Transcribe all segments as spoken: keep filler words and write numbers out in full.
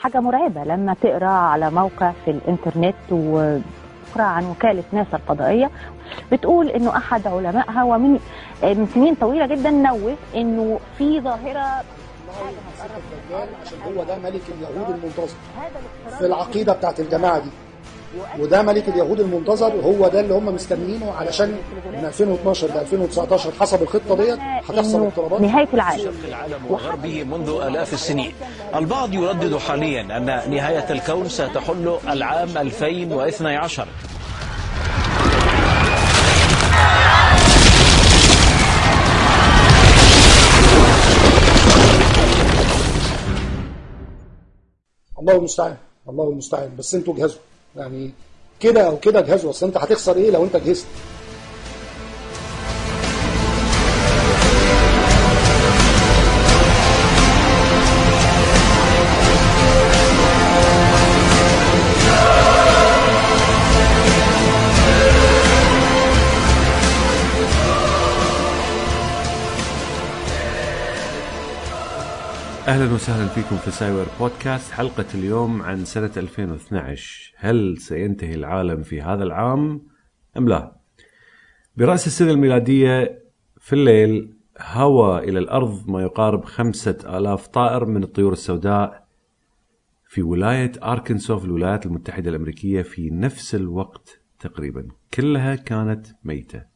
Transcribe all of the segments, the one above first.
حاجة مرعبة لما تقرأ على موقع في الانترنت وتقرأ عن وكالة ناسا الفضائية بتقول انه احد علمائها ومن من سنين طويلة جدا نوه انه في ظاهرة عشان هو ده ملك اليهود المنتظر في العقيدة بتاعت الجماعة دي، وده ملك اليهود المنتظر وهو ده اللي هم مستنيينه علشان من ألفين واثناشر ل ألفين وتسعتاشر حسب الخطه ديت هتحصل اضطرابات نهايه العالم وغربه منذ الاف السنين. البعض يردد حاليا ان نهايه الكون ستحل العام ألفين واثني عشر. الله المستعان الله المستعان. بس انتوا جهزوا يعني كده او كده جهزوا، اصل انت هتخسر ايه لو انت جهزت؟ أهلا وسهلا فيكم في سايور بودكاست. حلقة اليوم عن سنة ألفين واثني عشر، هل سينتهي العالم في هذا العام أم لا؟ برأس السنة الميلادية في الليل هوى إلى الأرض ما يقارب خمسة آلاف طائر من الطيور السوداء في ولاية أركنساس في الولايات المتحدة الأمريكية في نفس الوقت تقريبا، كلها كانت ميتة.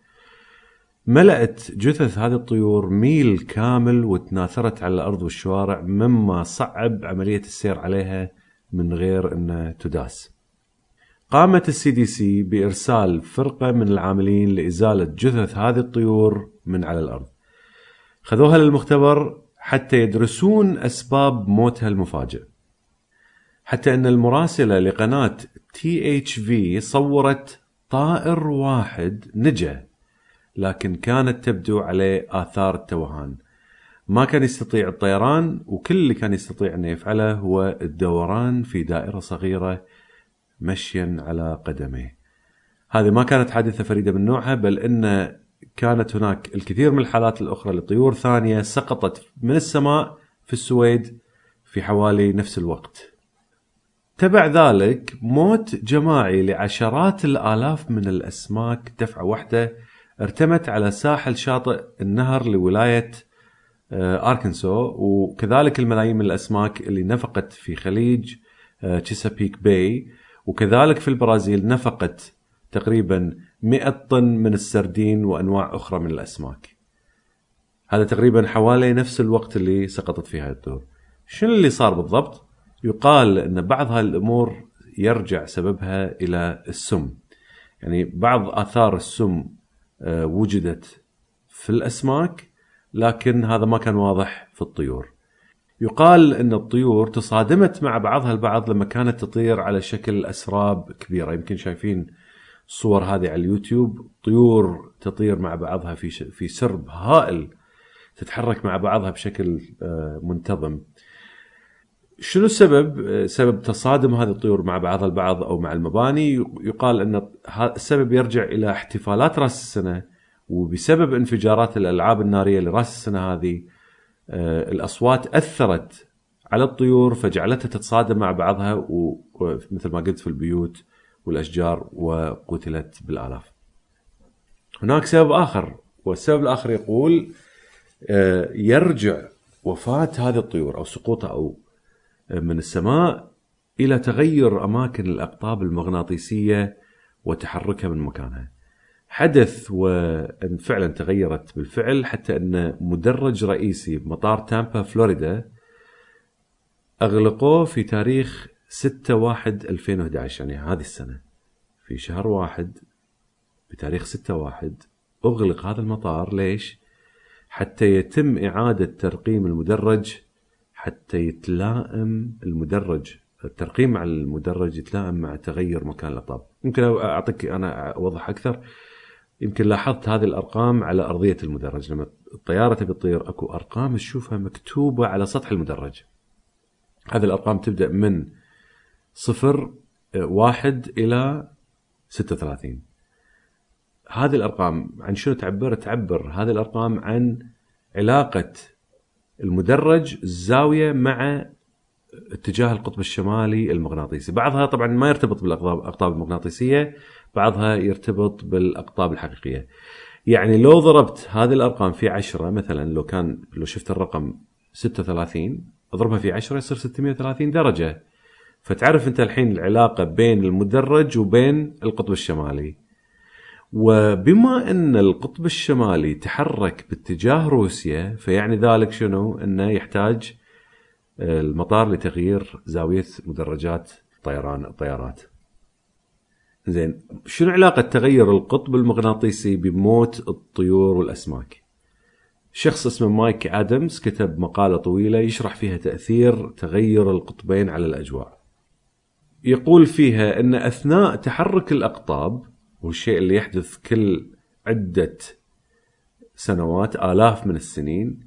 ملأت جثث هذه الطيور ميل كامل وتناثرت على الأرض والشوارع، مما صعب عملية السير عليها من غير أن تداس. قامت السي دي سي بإرسال فرقة من العاملين لإزالة جثث هذه الطيور من على الأرض، خذوها للمختبر حتى يدرسون أسباب موتها المفاجئ، حتى أن المراسلة لقناة تي إتش في صورت طائر واحد نجا لكن كانت تبدو عليه آثار التوهان، ما كان يستطيع الطيران وكل اللي كان يستطيع أن يفعله هو الدوران في دائرة صغيرة مشيا على قدميه. هذه ما كانت حادثة فريدة من نوعها، بل أن كانت هناك الكثير من الحالات الأخرى لطيور ثانية سقطت من السماء في السويد في حوالي نفس الوقت. تبع ذلك موت جماعي لعشرات الآلاف من الأسماك دفعة واحدة ارتمت على ساحل شاطئ النهر لولاية أركنساس، وكذلك الملايين من الأسماك اللي نفقت في خليج تشيسابيك باي، وكذلك في البرازيل نفقت تقريبا مئة طن من السردين وأنواع أخرى من الأسماك. هذا تقريبا حوالي نفس الوقت اللي سقطت فيه هذه الطيور. شنو اللي صار بالضبط؟ يقال أن بعض هالأمور يرجع سببها إلى السم، يعني بعض آثار السم وجدت في الأسماك لكن هذا ما كان واضح في الطيور. يقال أن الطيور تصادمت مع بعضها البعض لما كانت تطير على شكل أسراب كبيرة، يمكن شايفين صور هذه على اليوتيوب، طيور تطير مع بعضها في في سرب هائل، تتحرك مع بعضها بشكل منتظم. شنو السبب؟ سبب تصادم هذه الطيور مع بعضها البعض أو مع المباني. يقال أن السبب يرجع إلى احتفالات رأس السنة، وبسبب انفجارات الألعاب النارية لرأس السنة هذه الأصوات أثرت على الطيور فجعلتها تتصادم مع بعضها ومثل ما قلت في البيوت والأشجار وقتلت بالآلاف. هناك سبب آخر، والسبب الآخر يقول يرجع وفاة هذه الطيور أو سقوطها أو من السماء إلى تغير أماكن الأقطاب المغناطيسية وتحركها من مكانها. حدث وأن فعلا تغيرت بالفعل، حتى أن مدرج رئيسي بمطار تامبا فلوريدا أغلقوه في تاريخ ستة واحد ألفين وأحد عشر، يعني هذه السنة في شهر واحد بتاريخ ستة واحد أغلق هذا المطار. ليش؟ حتى يتم إعادة ترقيم المدرج، حتى يتلائم المدرج، الترقيم مع المدرج يتلائم مع تغير مكان الأطاب. يمكن أعطيك أنا أوضح أكثر. يمكن لاحظت هذه الأرقام على أرضية المدرج، لما الطيارة تبي تطير أكو أرقام تشوفها مكتوبة على سطح المدرج. هذه الأرقام تبدأ من صفر واحد إلى ستة وثلاثين. هذه الأرقام عن شنو تعبر؟ تعبر هذه الأرقام عن علاقة المدرج الزاوية مع اتجاه القطب الشمالي المغناطيسي. بعضها طبعا ما يرتبط بالأقطاب المغناطيسية، بعضها يرتبط بالأقطاب الحقيقية. يعني لو ضربت هذه الأرقام في عشرة مثلا، لو كان لو شفت الرقم ستة وثلاثين اضربها في عشرة يصير ستمائة وثلاثين درجة. فتعرف انت الحين العلاقة بين المدرج وبين القطب الشمالي. وبما ان القطب الشمالي تحرك باتجاه روسيا، فيعني ذلك شنو؟ انه يحتاج المطار لتغيير زاوية مدرجات طيران الطيارات. زين، شنو علاقة تغير القطب المغناطيسي بموت الطيور والأسماك؟ شخص اسمه مايك آدمز كتب مقالة طويلة يشرح فيها تأثير تغير القطبين على الأجواء. يقول فيها أن أثناء تحرك الأقطاب، والشيء اللي يحدث كل عدة سنوات آلاف من السنين،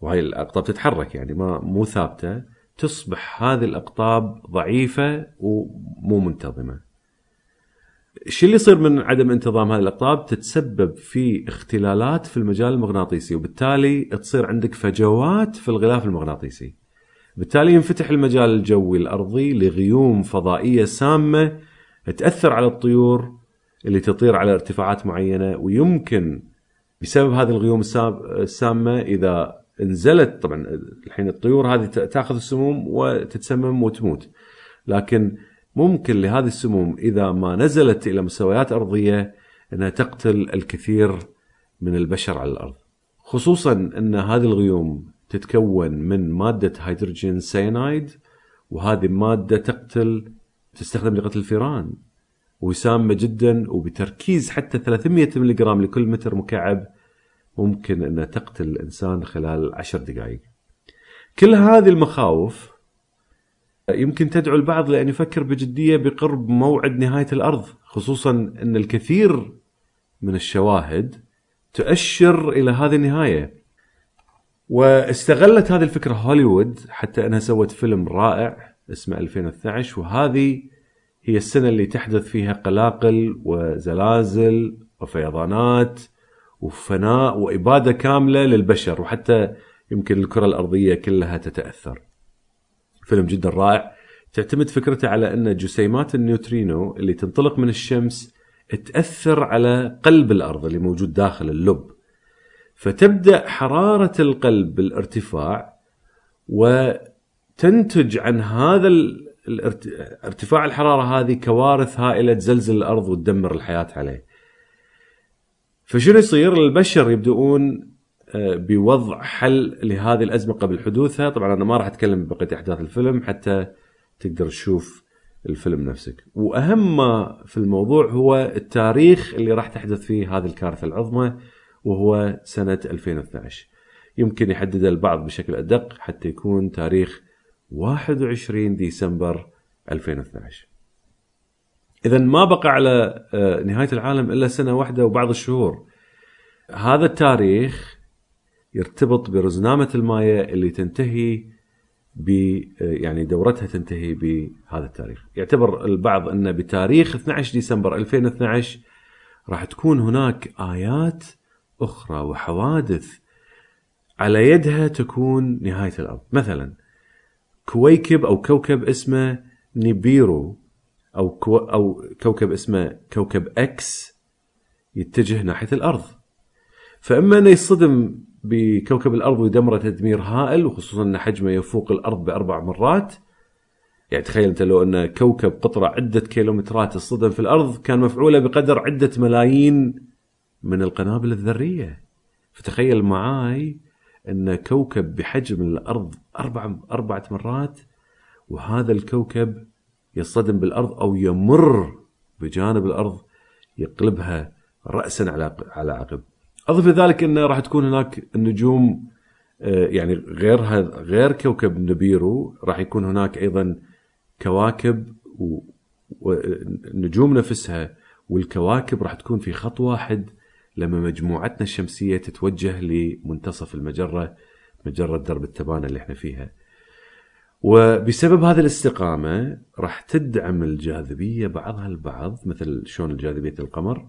وهي الأقطاب تتحرك يعني ما مو ثابتة، تصبح هذه الأقطاب ضعيفة ومو منتظمة. الشيء اللي يصير من عدم انتظام هذه الأقطاب تتسبب في اختلالات في المجال المغناطيسي، وبالتالي تصير عندك فجوات في الغلاف المغناطيسي، بالتالي ينفتح المجال الجوي الأرضي لغيوم فضائية سامة تأثر على الطيور اللي تطير على ارتفاعات معينة. ويمكن بسبب هذه الغيوم السامة إذا انزلت، طبعا الحين الطيور هذه تأخذ السموم وتتسمم وتموت، لكن ممكن لهذه السموم إذا ما نزلت إلى مستويات أرضية أنها تقتل الكثير من البشر على الأرض، خصوصاً أن هذه الغيوم تتكون من مادة هيدروجين سينايد، وهذه مادة تقتل، تستخدم لقتل الفيران، وسامة جداً، وبتركيز حتى ثلاثمائة ملغرام لكل متر مكعب ممكن أنها تقتل الإنسان خلال عشر دقائق. كل هذه المخاوف يمكن تدعو البعض لأن يفكر بجدية بقرب موعد نهاية الأرض، خصوصاً أن الكثير من الشواهد تؤشر إلى هذه النهاية. واستغلت هذه الفكرة هوليوود حتى أنها سوت فيلم رائع اسمه ألفين واثني عشر، وهذه هي السنة اللي تحدث فيها قلاقل وزلازل وفيضانات وفناء وإبادة كاملة للبشر، وحتى يمكن الكرة الأرضية كلها تتأثر. فيلم جدا رائع، تعتمد فكرته على أن جسيمات النيوترينو اللي تنطلق من الشمس تأثر على قلب الأرض اللي موجود داخل اللب، فتبدأ حرارة القلب بالارتفاع، وتنتج عن هذا ارتفاع الحرارة هذه كوارث هائلة تزلزل الأرض وتدمر الحياة عليه. فشنو يصير؟ البشر يبدؤون بوضع حل لهذه الأزمة قبل حدوثها. طبعا أنا ما راح أتكلم ببقية أحداث الفيلم حتى تقدر تشوف الفيلم نفسك. وأهم ما في الموضوع هو التاريخ اللي راح تحدث فيه هذه الكارثة العظمى، وهو سنة ألفين واثني عشر. يمكن يحددها البعض بشكل أدق حتى يكون تاريخ واحد وعشرين ديسمبر ألفين واثني عشر. إذن ما بقى على نهاية العالم إلا سنة واحدة وبعض الشهور. هذا التاريخ يرتبط برزنامة المايا اللي تنتهي ب يعني دورتها تنتهي بهذا التاريخ. يعتبر البعض أن بتاريخ اثني عشر ديسمبر ألفين واثني عشر راح تكون هناك آيات أخرى وحوادث على يدها تكون نهاية الأرض. مثلا كويكب أو كوكب اسمه نيبيرو أو, كو أو كوكب اسمه كوكب اكس يتجه ناحية الأرض، فإما أنه يصدم بكوكب الأرض ويدمره تدمير هائل، وخصوصاً أن حجمه يفوق الأرض بأربع مرات. يعني تخيل أنت لو أن كوكب قطرة عدة كيلومترات الصدم في الأرض كان مفعولة بقدر عدة ملايين من القنابل الذرية. فتخيل معاي أن كوكب بحجم الأرض أربع أربعة مرات، وهذا الكوكب يصطدم بالأرض أو يمر بجانب الأرض يقلبها رأسا على على عقب. أضف لذلك أن راح تكون هناك النجوم يعني غيرها، غير كوكب نيبيرو راح يكون هناك أيضا كواكب ونجوم نفسها، والكواكب راح تكون في خط واحد لما مجموعتنا الشمسية تتوجه لمنتصف المجرة، مجرة درب التبانة اللي احنا فيها. وبسبب هذه الاستقامة راح تدعم الجاذبية بعضها البعض، مثل شون جاذبية القمر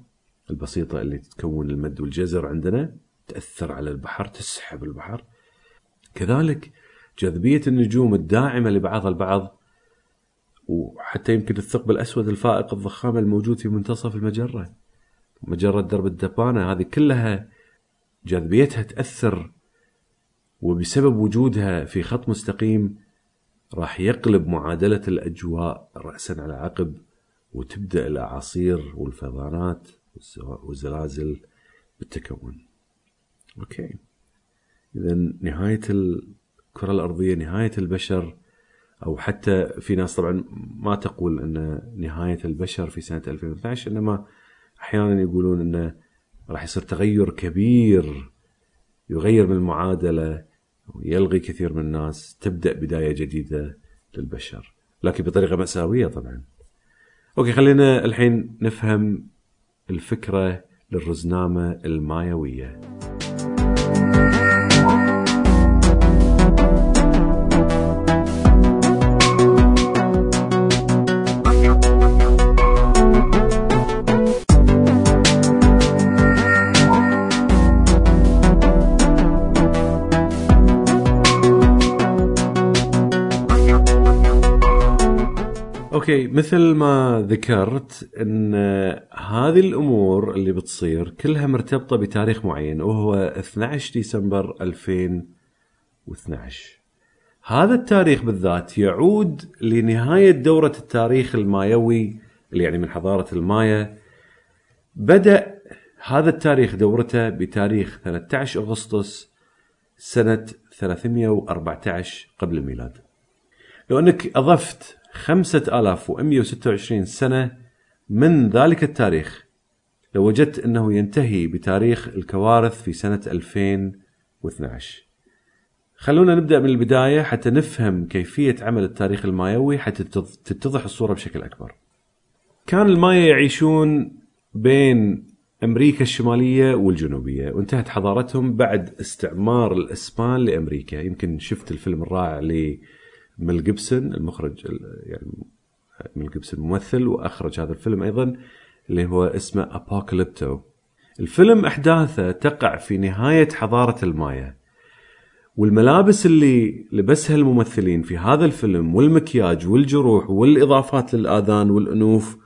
البسيطة اللي تتكون المد والجزر عندنا تأثر على البحر، تسحب البحر. كذلك جاذبية النجوم الداعمة لبعضها البعض، وحتى يمكن الثقب الأسود الفائق الضخام الموجود في منتصف المجرة، مجرة درب التبانة، هذه كلها جاذبيتها تأثر، وبسبب وجودها في خط مستقيم راح يقلب معادلة الأجواء رأسا على عقب، وتبدأ الأعاصير والفيضانات والزلازل بالتكون. أوكي، إذن نهاية الكرة الأرضية، نهاية البشر، أو حتى في ناس طبعا ما تقول أن نهاية البشر في سنة ألفين واثني عشر، إنما أحيانا يقولون أنه راح يصير تغير كبير يغير من المعادلة ويلغي كثير من الناس، تبدأ بداية جديدة للبشر لكن بطريقة مأساوية طبعا. أوكي، خلينا الحين نفهم الفكرة للرزنامة المايوية. اوكي، مثل ما ذكرت ان هذه الامور اللي بتصير كلها مرتبطه بتاريخ معين، وهو اثني عشر ديسمبر ألفين واثني عشر. هذا التاريخ بالذات يعود لنهايه دوره التاريخ المايوي اللي يعني من حضاره المايا. بدا هذا التاريخ دورته بتاريخ ثلاثة عشر أغسطس سنه ثلاثمائة وأربعة عشر قبل الميلاد. لو انك اضفت خمسة آلاف ومئة وستة وعشرين سنة من ذلك التاريخ لوجدت أنه ينتهي بتاريخ الكوارث في سنة ألفين واثني عشر. خلونا نبدأ من البداية حتى نفهم كيفية عمل التاريخ المايوي حتى تتضح الصورة بشكل أكبر. كان المايا يعيشون بين أمريكا الشمالية والجنوبية، وانتهت حضارتهم بعد استعمار الإسبان لأمريكا. يمكن شفت الفيلم الرائع اللي مل جيبسون المخرج، يعني مل جيبسون ممثل وأخرج هذا الفيلم أيضا اللي هو اسمه أبوكليبتو. الفيلم أحداثه تقع في نهاية حضارة المايا، والملابس اللي لبسها الممثلين في هذا الفيلم والمكياج والجروح والإضافات للآذان والأنوف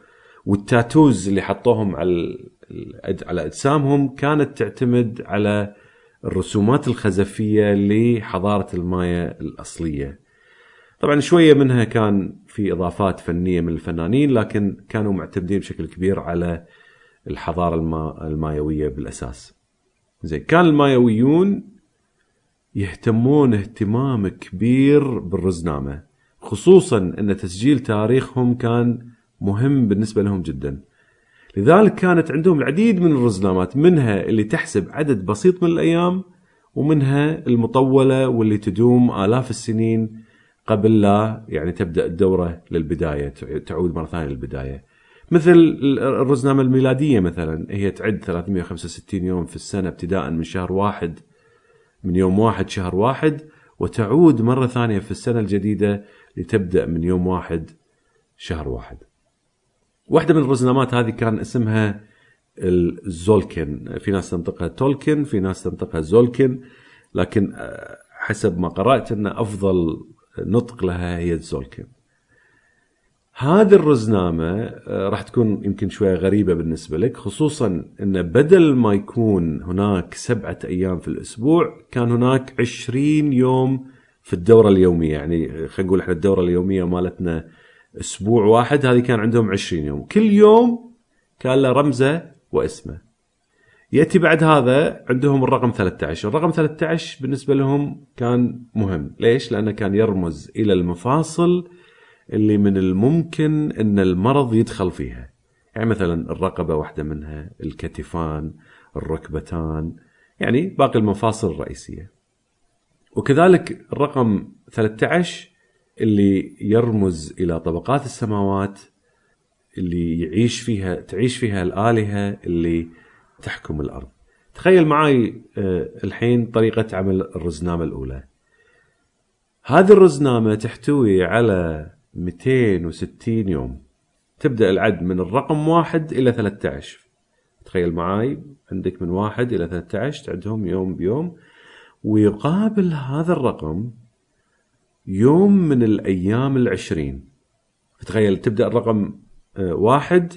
والتاتوز اللي حطوهم على على أجسامهم كانت تعتمد على الرسومات الخزفية لحضارة المايا الأصلية. طبعا شوية منها كان في إضافات فنية من الفنانين، لكن كانوا معتمدين بشكل كبير على الحضارة المايوية بالأساس. زي كان المايويون يهتمون اهتمام كبير بالرزنامة، خصوصا أن تسجيل تاريخهم كان مهم بالنسبة لهم جدا. لذلك كانت عندهم العديد من الرزنامات، منها اللي تحسب عدد بسيط من الأيام، ومنها المطولة واللي تدوم آلاف السنين قبل لا يعني تبدأ الدورة للبداية، تعود مرة ثانية للبداية. مثل الرزنامة الميلادية مثلا هي تعد ثلاثمائة وخمسة وستين يوم في السنة ابتداء من شهر واحد، من يوم واحد شهر واحد، وتعود مرة ثانية في السنة الجديدة لتبدأ من يوم واحد شهر واحد. واحدة من الرزنامات هذه كان اسمها الزولكن، في ناس تنطقها تولكن، في ناس تنطقها زولكن، لكن حسب ما قرأت أن أفضل نطق لها هي الزولكن. هذه الرزنامة راح تكون يمكن شوية غريبة بالنسبة لك، خصوصا أن بدل ما يكون هناك سبعة أيام في الأسبوع كان هناك عشرين يوم في الدورة اليومية. يعني خلينا نقول إحنا الدورة اليومية مالتنا أسبوع واحد، هذه كان عندهم عشرين يوم، كل يوم كان له رمزة واسمه. يأتي بعد هذا عندهم الرقم ثلاثة عشر. الرقم ثلاثة عشر بالنسبة لهم كان مهم. ليش؟ لأنه كان يرمز إلى المفاصل اللي من الممكن أن المرض يدخل فيها. يعني مثلا الرقبة واحدة منها، الكتفان، الركبتان، يعني باقي المفاصل الرئيسية. وكذلك الرقم ثلاثة عشر اللي يرمز إلى طبقات السماوات اللي يعيش فيها تعيش فيها الآلهة اللي تحكم الأرض. تخيل معي الحين طريقة عمل الرزنامة الأولى. هذه الرزنامة تحتوي على مئتين وستين يوم، تبدأ العد من الرقم واحد إلى ثلاثة عشر. تخيل معي عندك من واحد إلى ثلاثة عشر تعدهم يوم بيوم، ويقابل هذا الرقم يوم من الأيام العشرين. فتخيل تبدأ الرقم واحد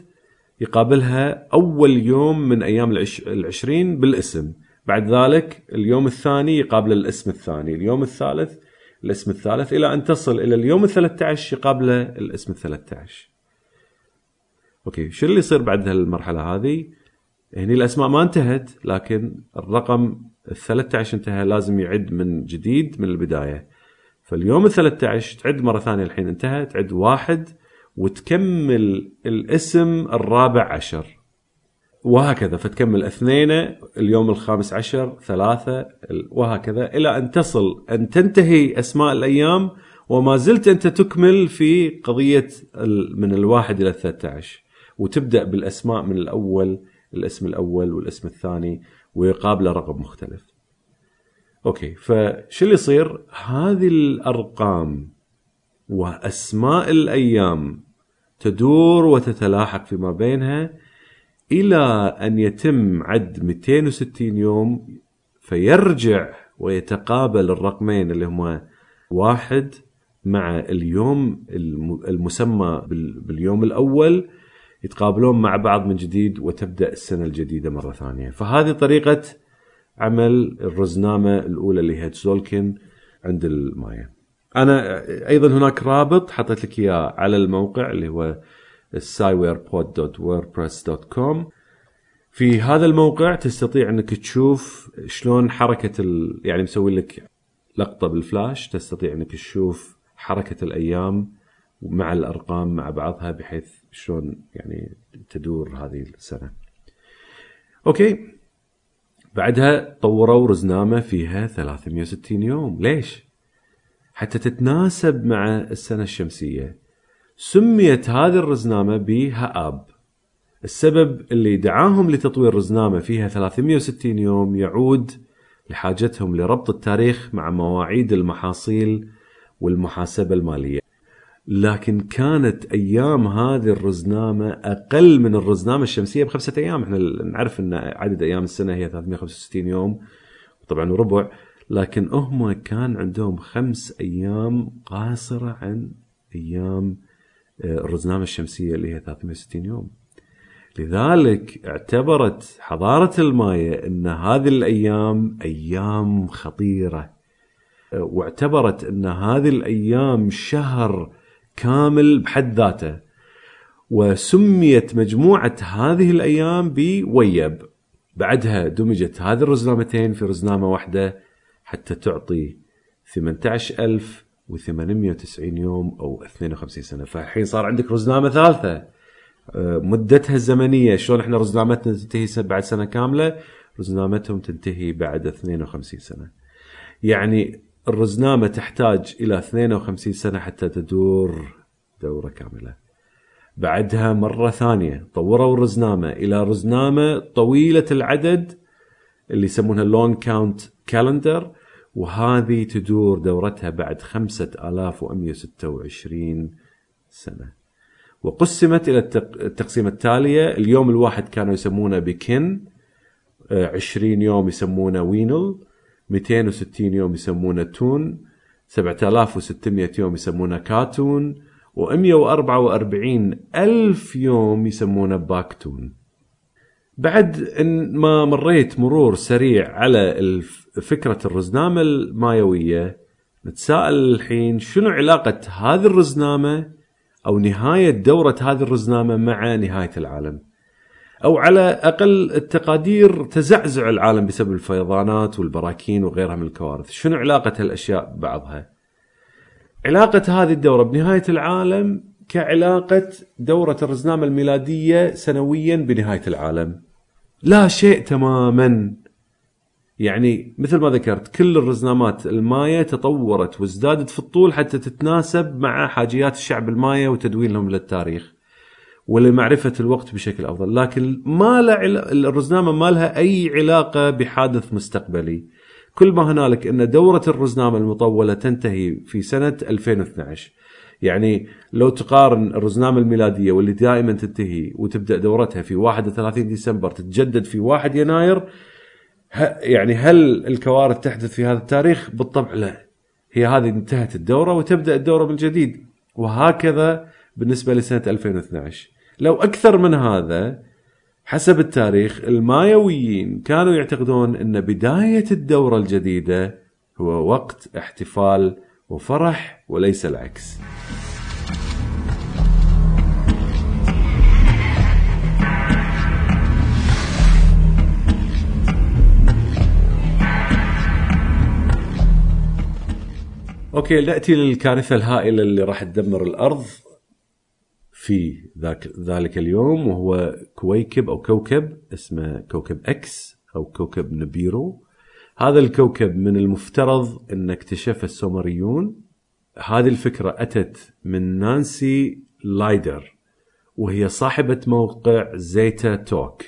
يقابلها أول يوم من أيام العش... العشرين بالاسم، بعد ذلك اليوم الثاني يقابل الاسم الثاني، اليوم الثالث الاسم الثالث، إلى أن تصل إلى اليوم الثلاثة عشر يقابل الاسم الثلاثة عشر. أوكي، شو اللي يصير بعد هالمرحلة هذه؟ هني الأسماء ما انتهت، لكن الرقم الثلاثة عشر انتهى، لازم يعد من جديد من البداية. فاليوم الثلاثة عشر تعد مرة ثانية، الحين انتهى، تعد واحد وتكمل الاسم الرابع عشر وهكذا، فتكمل اثنين، اليوم الخامس عشر، ثلاثة، وهكذا إلى أن تصل أن تنتهي أسماء الأيام، وما زلت أنت تكمل في قضية من الواحد إلى الثلاثة عشر، وتبدأ بالأسماء من الأول، الاسم الأول والاسم الثاني، ويقابله رقم مختلف. أوكي، فشو اللي يصير؟ هذه الأرقام وأسماء الأيام تدور وتتلاحق فيما بينها إلى أن يتم عد مئتين وستين يوم، فيرجع ويتقابل الرقمين اللي هما واحد مع اليوم المسمى باليوم الأول، يتقابلون مع بعض من جديد وتبدأ السنة الجديدة مرة ثانية. فهذه طريقة عمل الرزنامة الأولى اللي هي تزولكن عند المايا. أنا أيضا هناك رابط حطيت لك إياه على الموقع اللي هو السايوير بود دوت ووردبريس دوت كوم. في هذا الموقع تستطيع أنك تشوف شلون حركة ال... يعني مسوي لك لقطة بالفلاش، تستطيع أنك تشوف حركة الأيام مع الأرقام مع بعضها، بحيث شلون يعني تدور هذه السنة. أوكي، بعدها طوروا رزنامة فيها ثلاثمئة وستين يوم. ليش؟ حتى تتناسب مع السنة الشمسية. سميت هذه الرزنامة بهآب. السبب اللي دعاهم لتطوير رزنامة فيها ثلاثمئة وستين يوم يعود لحاجتهم لربط التاريخ مع مواعيد المحاصيل والمحاسبة المالية، لكن كانت أيام هذه الرزنامة أقل من الرزنامة الشمسية بخمسة أيام. إحنا نعرف أن عدد أيام السنة هي ثلاثمئة وخمسة وستين يوم طبعا وربع، لكن هم كان عندهم خمس أيام قاصرة عن أيام الرزنامة الشمسية اللي هي ثلاثمئة وستين يوم. لذلك اعتبرت حضارة المايا أن هذه الأيام أيام خطيرة، واعتبرت أن هذه الأيام شهر كامل بحد ذاته، وسميت مجموعة هذه الأيام بويب. بعدها دمجت هذه الرزنامتين في رزنامة واحدة حتى تعطي ثمانية عشر ألف وثمانمئة وتسعين يوم أو اثنين وخمسين سنة. فالحين صار عندك رزنامة ثالثة مدتها الزمنية، شلون احنا رزنامتنا تنتهي بعد سنة كاملة، رزنامتهم تنتهي بعد اثنين وخمسين سنة. يعني الرزنامة تحتاج إلى اثنين وخمسين سنة حتى تدور دورة كاملة. بعدها مرة ثانية طوروا الرزنامة إلى رزنامة طويلة العدد اللي يسمونها long count calendar، وهذه تدور دورتها بعد خمسة آلاف ومئة وستة وعشرين سنة، وقسمت إلى التقسيمة التالية. اليوم الواحد كانوا يسمونه بكن، عشرين يوم يسمونه وينل، مئتين وستين يوم يسمونه تون، سبعة آلاف وستمئة يوم يسمونه كاتون، ومئة وأربعة وأربعين ألف يوم يسمونه باكتون. بعد أن ما مريت مرور سريع على فكرة الرزنامة المايوية، نتساءل الحين شنو علاقة هذه الرزنامة أو نهاية دورة هذه الرزنامة مع نهاية العالم، أو على أقل التقادير تزعزع العالم بسبب الفيضانات والبراكين وغيرها من الكوارث. شنو علاقة هالأشياء ببعضها؟ علاقة هذه الدورة بنهاية العالم كعلاقة دورة الرزنامة الميلادية سنويا بنهاية العالم. لا شيء تماما. يعني مثل ما ذكرت كل الرزنامات المايا تطورت وازدادت في الطول حتى تتناسب مع حاجيات الشعب المايا وتدوين لهم للتاريخ ولمعرفة الوقت بشكل أفضل، لكن ما لا عل... الرزنامة ما لها أي علاقة بحادث مستقبلي. كل ما هنالك أن دورة الرزنامة المطولة تنتهي في سنة ألفين واثني عشر. يعني لو تقارن الرزنامة الميلادية واللي دائما تنتهي وتبدأ دورتها في واحد وثلاثين ديسمبر تتجدد في واحد يناير، يعني هل الكوارث تحدث في هذا التاريخ؟ بالطبع لا، هي هذه انتهت الدورة وتبدأ الدورة من جديد. وهكذا بالنسبة لسنة ألفين واثني عشر. لو أكثر من هذا حسب التاريخ، المايويين كانوا يعتقدون أن بداية الدورة الجديدة هو وقت احتفال وفرح وليس العكس. أوكي، نأتي للكارثة الهائلة اللي راح تدمر الأرض في ذاك ذلك اليوم، وهو كويكب أو كوكب اسمه كوكب اكس أو كوكب نيبيرو. هذا الكوكب من المفترض أن اكتشفه السومريون. هذه الفكرة أتت من نانسي لايدر وهي صاحبة موقع زيتا توك،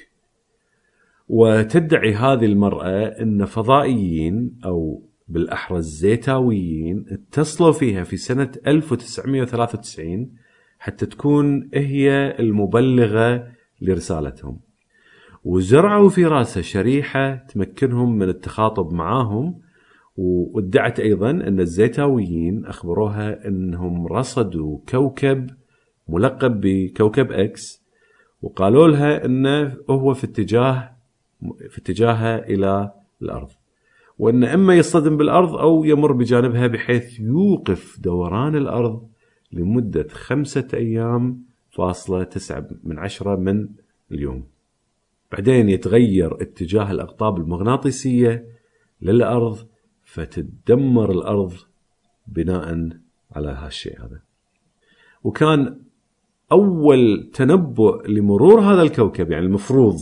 وتدعي هذه المرأة أن فضائيين أو بالأحرى الزيتاويين اتصلوا فيها في سنة ألف وتسعمائة وثلاثة وتسعين حتى تكون هي المبلغة لرسالتهم، وزرعوا في رأسها شريحة تمكنهم من التخاطب معاهم. وادعت أيضا أن الزيتاويين أخبروها أنهم رصدوا كوكب ملقب بكوكب أكس، وقالوا لها أنه هو في اتجاه في اتجاهها إلى الأرض، وأن إما يصطدم بالأرض أو يمر بجانبها بحيث يوقف دوران الأرض لمدة خمسة أيام فاصلة تسعة من عشرة من اليوم. بعدين يتغير اتجاه الأقطاب المغناطيسية للأرض فتدمر الأرض بناء على هالشيء هذا. وكان أول تنبؤ لمرور هذا الكوكب، يعني المفروض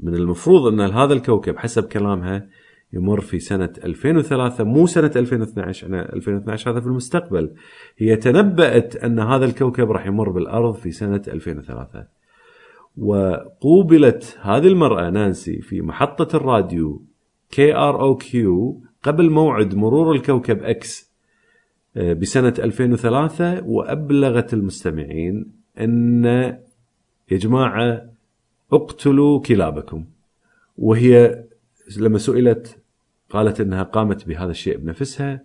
من المفروض أن هذا الكوكب حسب كلامها يمر في سنة ألفين وثلاثة، مو سنة ألفين واثني عشر. أنا ألفين واثني عشر هذا في المستقبل. هي تنبأت أن هذا الكوكب راح يمر بالأرض في سنة ألفين وثلاثة، وقوبلت هذه المرأة نانسي في محطة الراديو كي آر أو كيو قبل موعد مرور الكوكب أكس بسنة ألفين وثلاثة، وأبلغت المستمعين أن يا جماعة اقتلوا كلابكم. وهي لما سئلت قالت أنها قامت بهذا الشيء بنفسها،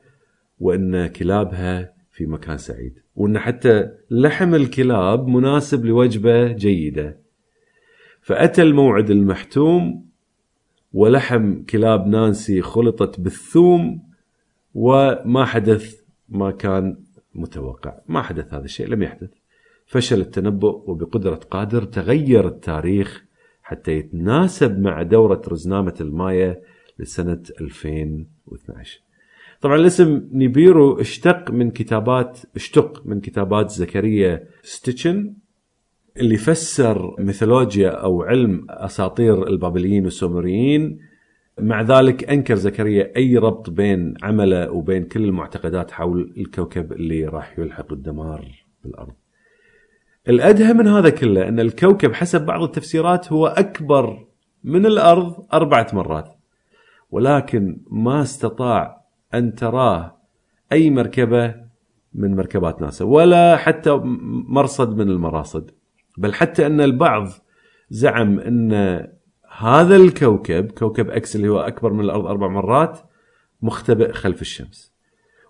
وأن كلابها في مكان سعيد، وأن حتى لحم الكلاب مناسب لوجبة جيدة. فأتى الموعد المحتوم، ولحم كلاب نانسي خلطت بالثوم، وما حدث ما كان متوقع. ما حدث هذا الشيء، لم يحدث. فشل التنبؤ، وبقدرة قادر تغير التاريخ حتى يتناسب مع دورة رزنامة المايا لسنة ألفين واثني عشر. طبعا الاسم نيبيرو اشتق من كتابات اشتق من كتابات زكريا ستيتشن اللي فسر ميثولوجيا أو علم أساطير البابليين والسومريين. مع ذلك أنكر زكريا أي ربط بين عمله وبين كل المعتقدات حول الكوكب اللي راح يلحق الدمار بالأرض. الأدهى من هذا كله أن الكوكب حسب بعض التفسيرات هو أكبر من الأرض أربعة مرات، ولكن ما استطاع أن تراه أي مركبة من مركبات ناسا ولا حتى مرصد من المراصد. بل حتى أن البعض زعم أن هذا الكوكب كوكب أكس اللي هو أكبر من الأرض أربع مرات مختبئ خلف الشمس.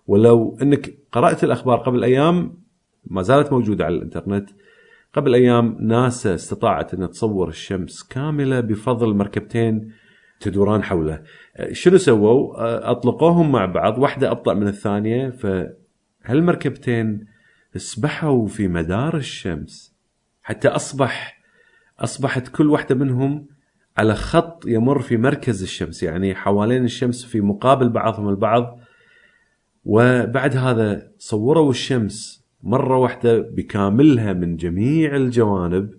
ولو أنك قرأت الأخبار قبل أيام، ما زالت موجودة على الإنترنت، قبل أيام ناسا استطاعت أن تصور الشمس كاملة بفضل مركبتين تدوران حوله. شنو سووا؟ أطلقوهم مع بعض، واحدة أبطأ من الثانية، فهالمركبتين سبحوا في مدار الشمس حتى أصبح أصبحت كل واحدة منهم على خط يمر في مركز الشمس، يعني حوالين الشمس في مقابل بعضهم البعض. وبعد هذا صوروا الشمس مرة واحدة بكاملها من جميع الجوانب.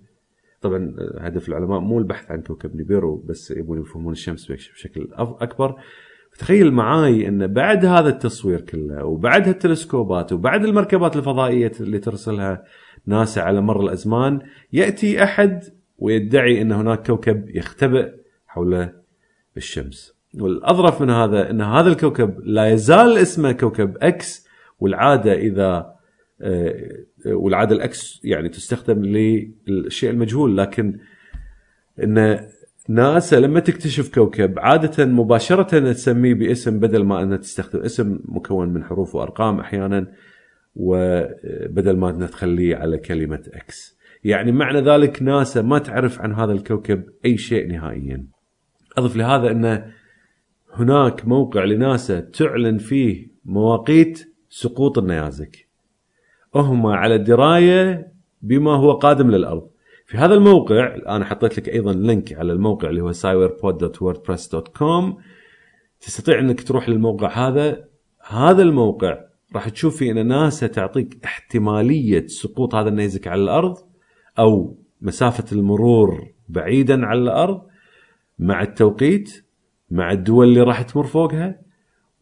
طبعا هدف العلماء مو البحث عن كوكب نيبيرو بس، يبون يفهمون الشمس بشكل أكبر. تخيل معاي أن بعد هذا التصوير كله وبعد هالتلسكوبات وبعد المركبات الفضائية اللي ترسلها ناسا على مر الأزمان، يأتي أحد ويدعي أن هناك كوكب يختبئ حول الشمس. والأظرف من هذا أن هذا الكوكب لا يزال اسمه كوكب اكس، والعادة إذا والعادة الأكس يعني تستخدم للشيء المجهول، لكن أن ناسا لما تكتشف كوكب عادة مباشرة تسميه باسم بدل ما أنها تستخدم اسم مكون من حروف وأرقام أحيانا، وبدل ما أنها تخليه على كلمة أكس. يعني معنى ذلك ناسا ما تعرف عن هذا الكوكب أي شيء نهائيا. أضف لهذا أن هناك موقع لناسا تعلن فيه مواقيت سقوط النيازك، أهما على دراية بما هو قادم للأرض. في هذا الموقع أنا حطيت لك أيضا لينك على الموقع اللي هو سايوير بود دوت ووردبريس دوت كوم، تستطيع أنك تروح للموقع هذا. هذا الموقع راح تشوف فيه أن ناسا تعطيك احتمالية سقوط هذا النيزك على الأرض أو مسافة المرور بعيدا على الأرض، مع التوقيت، مع الدول اللي راح تمر فوقها،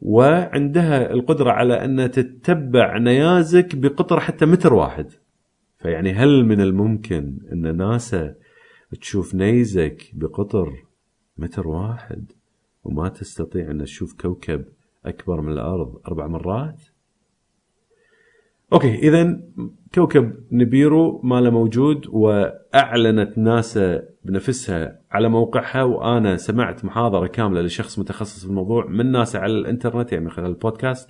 وعندها القدرة على أن تتبع نيازك بقطر حتى متر واحد. فيعني هل من الممكن أن ناسا تشوف نيزك بقطر متر واحد وما تستطيع أن تشوف كوكب أكبر من الأرض أربع مرات؟ أوكي، إذن كوكب نيبيرو ما له موجود، وأعلنت ناسا بنفسها على موقعها. وأنا سمعت محاضرة كاملة لشخص متخصص في الموضوع من ناسا على الإنترنت يعني من خلال البودكاست،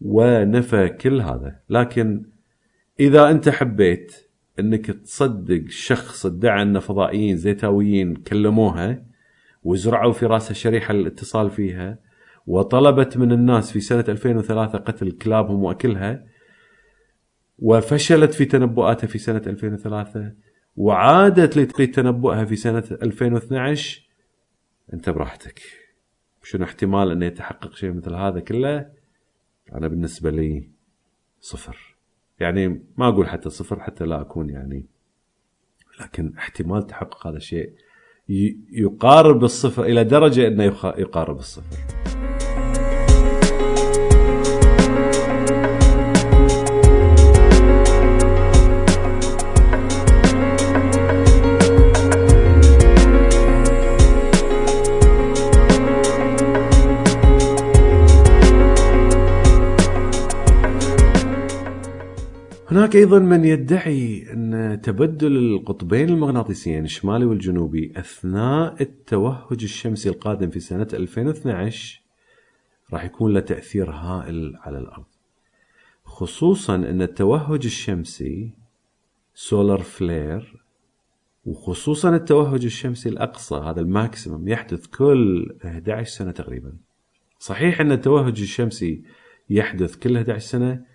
ونفى كل هذا. لكن إذا أنت حبيت أنك تصدق شخص ادعى أن فضائيين زيتاويين كلموها وزرعوا في رأسها شريحة الاتصال فيها، وطلبت من الناس في سنة ألفين وثلاثة قتل كلابهم وأكلها، وفشلت في تنبؤاتها في سنة ألفين وثلاثة وعادت لتقي تنبؤها في سنة ألفين واثني عشر، أنت براحتك. شنو احتمال أن يتحقق شيء مثل هذا كله؟ أنا بالنسبة لي صفر، يعني ما أقول حتى صفر حتى لا أكون يعني، لكن احتمال تحقق هذا الشيء يقارب الصفر إلى درجة أنه يقارب الصفر. هناك أيضا من يدعي أن تبدل القطبين المغناطيسيين الشمالي والجنوبي أثناء التوهج الشمسي القادم في سنة ألفين واثني عشر راح يكون له تأثير هائل على الأرض، خصوصا أن التوهج الشمسي سولار فلير، وخصوصا التوهج الشمسي الأقصى هذا الماكسيمم، يحدث كل إحدى عشرة سنة تقريبا. صحيح أن التوهج الشمسي يحدث كل إحدى عشرة سنة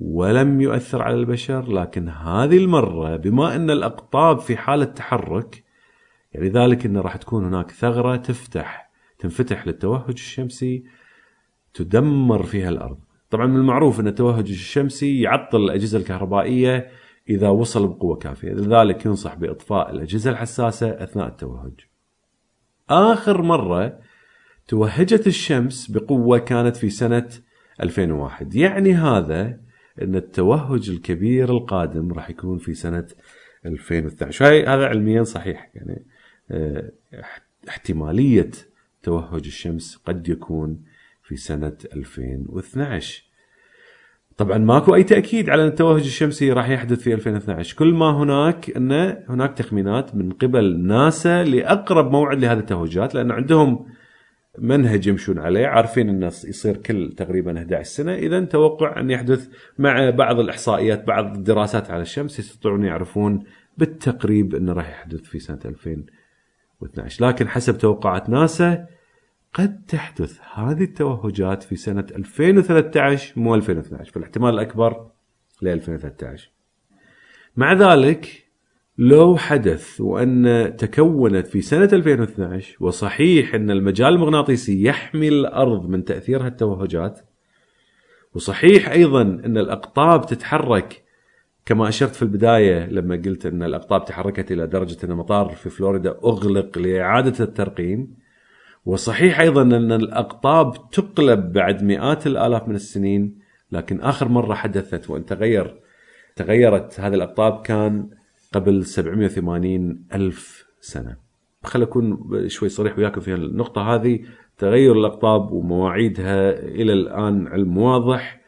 ولم يؤثر على البشر، لكن هذه المرة بما أن الأقطاب في حالة تحرك، يعني ذلك أن راح تكون هناك ثغرة تفتح تنفتح للتوهج الشمسي تدمر فيها الأرض. طبعا من المعروف أن التوهج الشمسي يعطل الأجهزة الكهربائية إذا وصل بقوة كافية، لذلك ينصح بإطفاء الأجهزة الحساسة أثناء التوهج. آخر مرة توهجت الشمس بقوة كانت في سنة ألفين وواحد، يعني هذا أن التوهج الكبير القادم راح يكون في سنة ألفين واثني عشر. هذا علميا صحيح، يعني احتمالية توهج الشمس قد يكون في سنة ألفين واثني عشر. طبعا ماكو أي تأكيد على أن التوهج الشمسي راح يحدث في ألفين واثني عشر، كل ما هناك أن هناك تخمينات من قبل ناسا لأقرب موعد لهذه التوهجات، لأن عندهم منهج يمشون عليه، عارفين الناس يصير كل تقريبا إحدى عشرة سنة. إذن توقع أن يحدث مع بعض الإحصائيات، بعض الدراسات على الشمس، يستطيعون يعرفون بالتقريب أنه راح يحدث في سنة ألفين واثني عشر. لكن حسب توقعات ناسا قد تحدث هذه التوهجات في سنة ألفين وثلاثة عشر مو ألفين واثني عشر، فالاحتمال الأكبر ل ألفين وثلاثة عشر. مع ذلك لو حدث وأن تكونت في سنة ألفين واثني عشر، وصحيح أن المجال المغناطيسي يحمي الأرض من تأثير هالتوهجات، وصحيح أيضا أن الأقطاب تتحرك كما أشرت في البداية لما قلت أن الأقطاب تحركت إلى درجة أن مطار في فلوريدا أغلق لإعادة الترقيم. وصحيح أيضا أن الأقطاب تقلب بعد مئات الآلاف من السنين، لكن آخر مرة حدثت وأن تغير تغيرت هذه الأقطاب كان قبل سبعمئة وثمانين ألف سنة. خل أكون شوي صريح وياكم في النقطة هذه، تغير الأقطاب ومواعيدها إلى الآن علم واضح،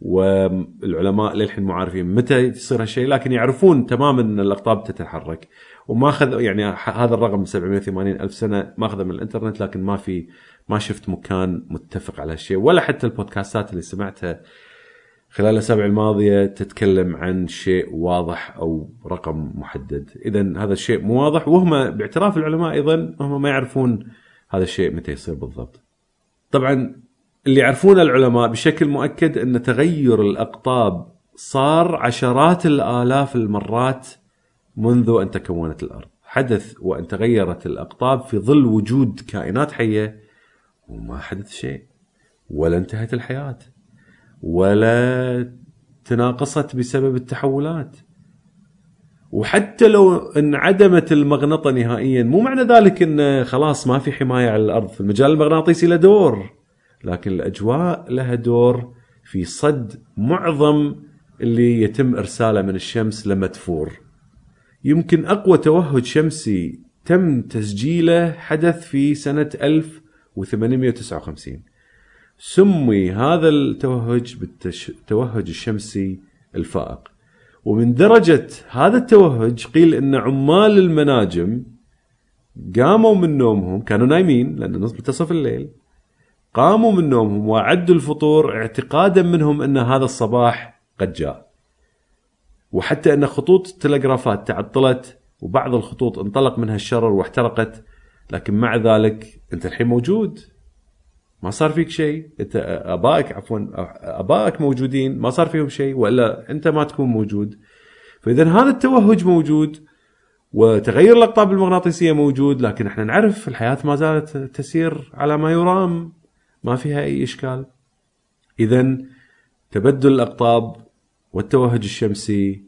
والعلماء للحين مو عارفين متى يصير هالشيء، لكن يعرفون تماما أن الأقطاب تتحرك. وماخذ يعني هذا الرقم سبعمئة وثمانين ألف سنة ماخذه من الإنترنت، لكن ما في ما شفت مكان متفق على هالشيء، ولا حتى البودكاستات اللي سمعتها خلال الأسابيع الماضية تتكلم عن شيء واضح أو رقم محدد. إذن هذا الشيء مو واضح، وهم باعتراف العلماء أيضا هم ما يعرفون هذا الشيء متى يصير بالضبط. طبعا اللي يعرفون العلماء بشكل مؤكد أن تغير الأقطاب صار عشرات الآلاف المرات منذ أن تكونت الأرض، حدث وأن تغيرت الأقطاب في ظل وجود كائنات حية وما حدث شيء، ولا انتهت الحياة، ولا تناقصت بسبب التحولات. وحتى لو انعدمت المغنطة نهائيا، مو معنى ذلك أن خلاص ما في حماية على الأرض. في المجال المغناطيسي له دور، لكن الأجواء لها دور في صد معظم اللي يتم إرساله من الشمس لمدفور. يمكن أقوى توهج شمسي تم تسجيله حدث في سنة ألف وثمانمئة وتسعة وخمسين، سمي هذا التوهج بالتوهج الشمسي الفائق. ومن درجة هذا التوهج قيل أن عمال المناجم قاموا من نومهم، كانوا نايمين لأنه منتصف الليل، قاموا من نومهم وعدوا الفطور اعتقادا منهم أن هذا الصباح قد جاء، وحتى أن خطوط التلغرافات تعطلت وبعض الخطوط انطلق منها الشرر واحترقت، لكن مع ذلك أنت الحين موجود، ما صار فيك شيء، أنت أبائك عفوا أبائك موجودين ما صار فيهم شيء، وإلا أنت ما تكون موجود. فإذا هذا التوهج موجود، وتغير الأقطاب المغناطيسية موجود، لكن احنا نعرف الحياة ما زالت تسير على ما يرام، ما فيها أي إشكال. إذا تبدل الأقطاب والتوهج الشمسي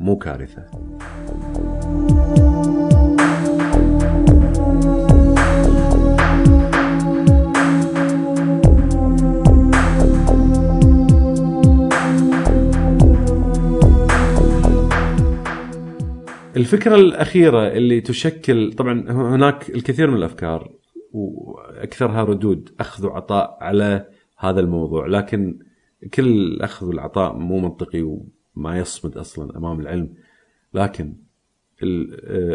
مو كارثة. الفكرة الأخيرة اللي تشكل، طبعا هناك الكثير من الأفكار وأكثرها ردود أخذ وعطاء على هذا الموضوع، لكن كل أخذ والعطاء مو منطقي وما يصمد أصلا أمام العلم. لكن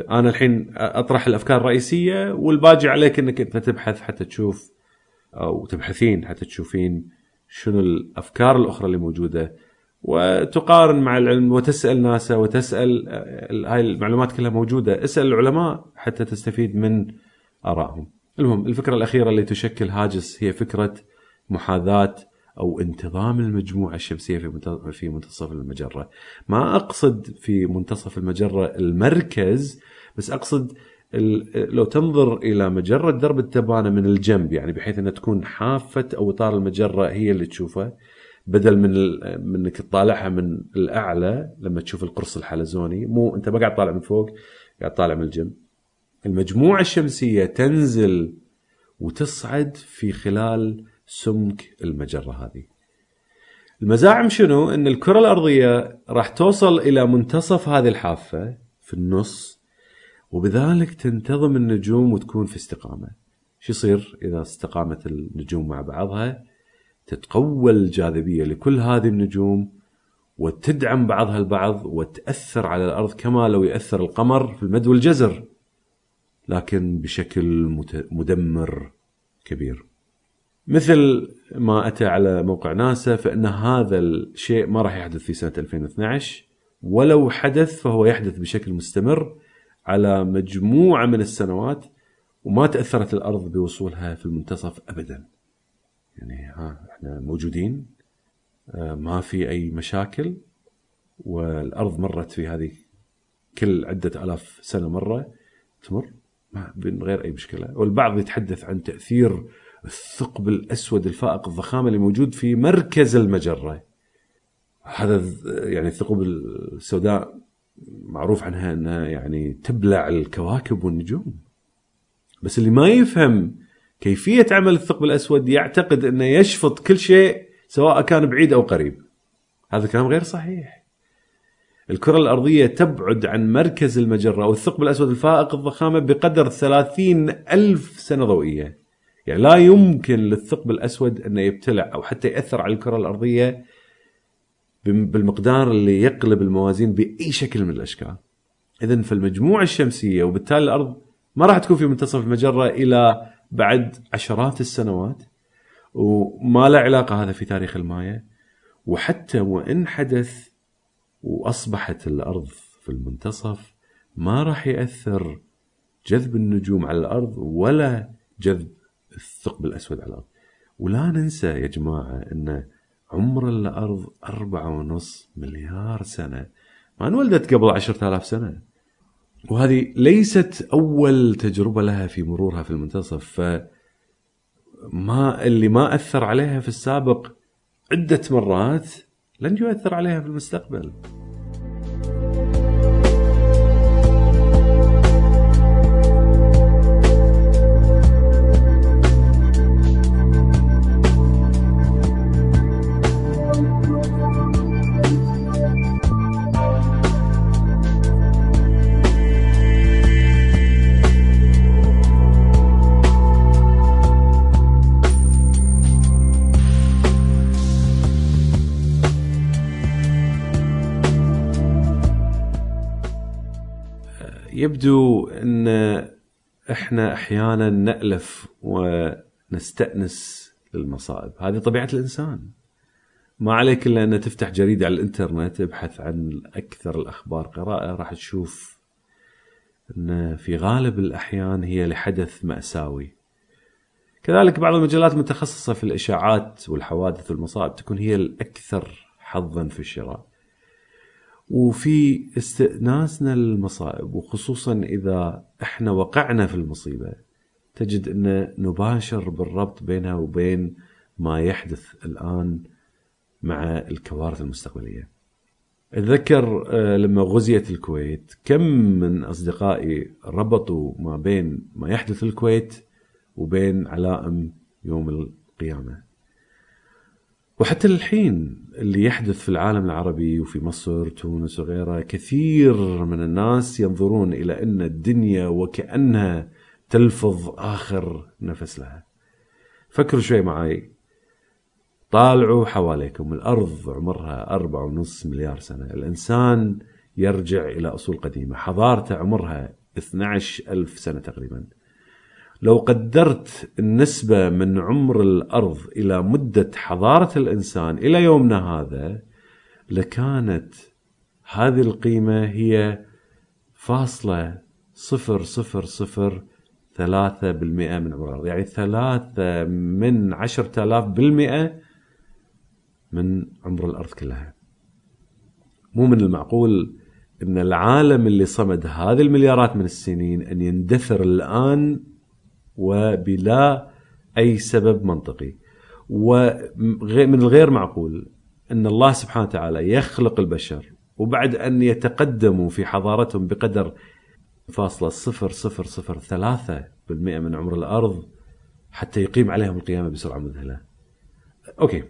أنا الحين أطرح الأفكار الرئيسية، والباقي عليك أنك أنت تبحث حتى تشوف، أو تبحثين حتى تشوفين شنو الأفكار الأخرى اللي موجودة، وتقارن مع العلم، وتسأل ناسا، وتسأل، هاي المعلومات كلها موجودة، اسأل العلماء حتى تستفيد من آرائهم. المهم الفكرة الأخيرة اللي تشكل هاجس هي فكرة محاذاة أو انتظام المجموعة الشمسية في منتصف المجرة. ما أقصد في منتصف المجرة المركز، بس أقصد لو تنظر إلى مجرة درب التبانة من الجنب، يعني بحيث أنها تكون حافة أو إطار المجرة هي اللي تشوفها، بدل من منك تطالعها من الأعلى لما تشوف القرص الحلزوني، مو أنت ما قاعد طالع من فوق، قاعد طالع من الجنب. المجموعة الشمسية تنزل وتصعد في خلال سمك المجرة هذه. المزاعم شنو؟ أن الكرة الأرضية راح توصل إلى منتصف هذه الحافة في النص، وبذلك تنتظم النجوم وتكون في استقامة. شو يصير إذا استقامت النجوم مع بعضها؟ تتقوى الجاذبية لكل هذه النجوم وتدعم بعضها البعض وتأثر على الأرض كما لو يأثر القمر في المد والجزر، لكن بشكل مدمر كبير. مثل ما أتى على موقع ناسا فإن هذا الشيء ما راح يحدث في سنة ألفين واثني عشر، ولو حدث فهو يحدث بشكل مستمر على مجموعة من السنوات، وما تأثرت الأرض بوصولها في المنتصف أبدا. يعني ها احنا موجودين، ما في أي مشاكل، والأرض مرت في هذه كل عدة آلاف سنة مرة تمر من غير أي مشكلة. والبعض يتحدث عن تأثير الثقب الأسود الفائق الضخام اللي موجود في مركز المجرة. هذا يعني الثقوب السوداء معروف عنها أنها يعني تبلع الكواكب والنجوم، بس اللي ما يفهم كيفية عمل الثقب الأسود يعتقد أنه يشفط كل شيء سواء كان بعيد أو قريب. هذا كلام غير صحيح. الكرة الأرضية تبعد عن مركز المجرة والثقب الأسود الفائق الضخامة بقدر ثلاثين ألف سنة ضوئية. يعني لا يمكن للثقب الأسود أنه يبتلع أو حتى يأثر على الكرة الأرضية بالمقدار اللي يقلب الموازين بأي شكل من الأشكال. إذن فالمجموعة الشمسية وبالتالي الأرض ما راح تكون في منتصف المجرة إلى بعد عشرات السنوات، وما لا علاقة هذا في تاريخ المايا. وحتى وإن حدث وأصبحت الأرض في المنتصف ما راح يأثر جذب النجوم على الأرض ولا جذب الثقب الأسود على الأرض. ولا ننسى يا جماعة أن عمر الأرض أربعة ونص مليار سنة، ما انولدت قبل عشرة آلاف سنة، وهذه ليست أول تجربة لها في مرورها في المنتصف. فما اللي ما أثر عليها في السابق عدة مرات لن يؤثر عليها في المستقبل. يبدو أن إحنا أحيانا نألف ونستأنس للمصائب، هذه طبيعة الإنسان. ما عليك إلا أن تفتح جريدة على الإنترنت، ابحث عن أكثر الأخبار قراءة، راح تشوف أن في غالب الأحيان هي لحدث مأساوي. كذلك بعض المجلات المتخصصة في الإشاعات والحوادث والمصائب تكون هي الأكثر حظا في الشراء. وفي استئناسنا للمصائب وخصوصا إذا إحنا وقعنا في المصيبة تجد أن نباشر بالربط بينها وبين ما يحدث الآن مع الكوارث المستقبلية. أتذكر لما غزيت الكويت كم من أصدقائي ربطوا ما بين ما يحدث الكويت وبين علائم يوم القيامة. وحتى الحين اللي يحدث في العالم العربي وفي مصر تونس وغيرها، كثير من الناس ينظرون إلى أن الدنيا وكأنها تلفظ آخر نفس لها. فكروا شوي معي، طالعوا حواليكم، الأرض عمرها أربعة ونص مليار سنة، الإنسان يرجع إلى أصول قديمة، حضارته عمرها اثناعش ألف سنة تقريباً. لو قدرت النسبة من عمر الأرض إلى مدة حضارة الإنسان إلى يومنا هذا لكانت هذه القيمة هي فاصلة صفر صفر صفر ثلاثة بالمئة من عمر الأرض، يعني ثلاثة من عشرة آلاف بالمئة من عمر الأرض كلها. مو من المعقول أن العالم اللي صمد هذه المليارات من السنين أن يندثر الآن وبلا أي سبب منطقي. ومن الغير معقول أن الله سبحانه وتعالى يخلق البشر وبعد أن يتقدموا في حضارتهم بقدر فاصلة صفر صفر صفر ثلاثة بالمئة من عمر الأرض حتى يقيم عليهم القيامة بسرعة مذهلة. أوكي،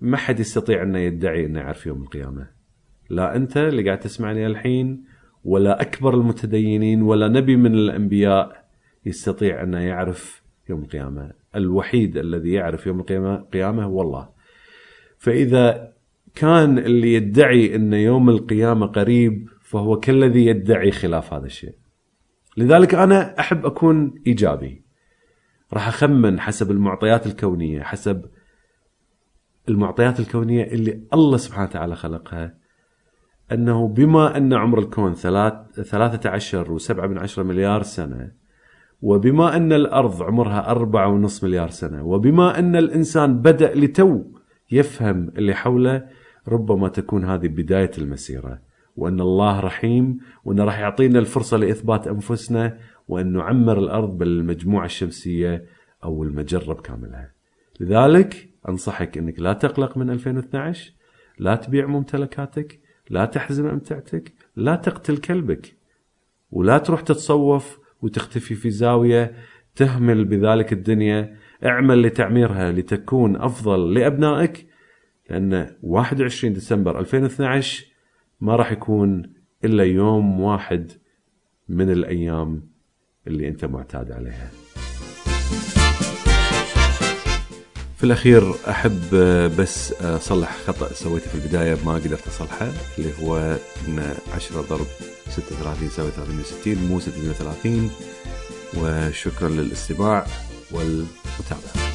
ما حد يستطيع أن يدعي أنه يعرف يوم القيامة، لا أنت اللي قاعد تسمعني الحين ولا أكبر المتدينين ولا نبي من الأنبياء يستطيع أن يعرف يوم القيامة. الوحيد الذي يعرف يوم القيامة قيامة هو الله. فإذا كان اللي يدعي أن يوم القيامة قريب فهو كالذي يدعي خلاف هذا الشيء. لذلك أنا أحب أكون إيجابي، راح أخمن حسب المعطيات الكونية، حسب المعطيات الكونية اللي الله سبحانه وتعالى خلقها، أنه بما أن عمر الكون ثلاثة عشر وسبعة من عشرة مليار سنة، وبما أن الأرض عمرها أربعة ونصف مليار سنة، وبما أن الإنسان بدأ لتو يفهم اللي حوله، ربما تكون هذه بداية المسيرة، وأن الله رحيم، وأنه راح يعطينا الفرصة لإثبات أنفسنا، وأن نعمر الأرض بالمجموعة الشمسية أو المجرة بكاملها. لذلك أنصحك أنك لا تقلق من ألفين واثني عشر، لا تبيع ممتلكاتك، لا تحزم أمتعتك، لا تقتل كلبك، ولا تروح تتصوف وتختفي في زاوية تهمل بذلك الدنيا. اعمل لتعميرها لتكون أفضل لأبنائك، لأن واحد وعشرين ديسمبر ألفين واثني عشر ما راح يكون إلا يوم واحد من الأيام اللي أنت معتاد عليها. في الأخير أحب بس أصلح خطأ سويته في البداية ما قدرت أصلحه، اللي هو أن عشرة ضرب ستة وثلاثين يساوي ثلاثمية وستين مو ستمية وثلاثين. وشكرا للاستماع والمتابعة.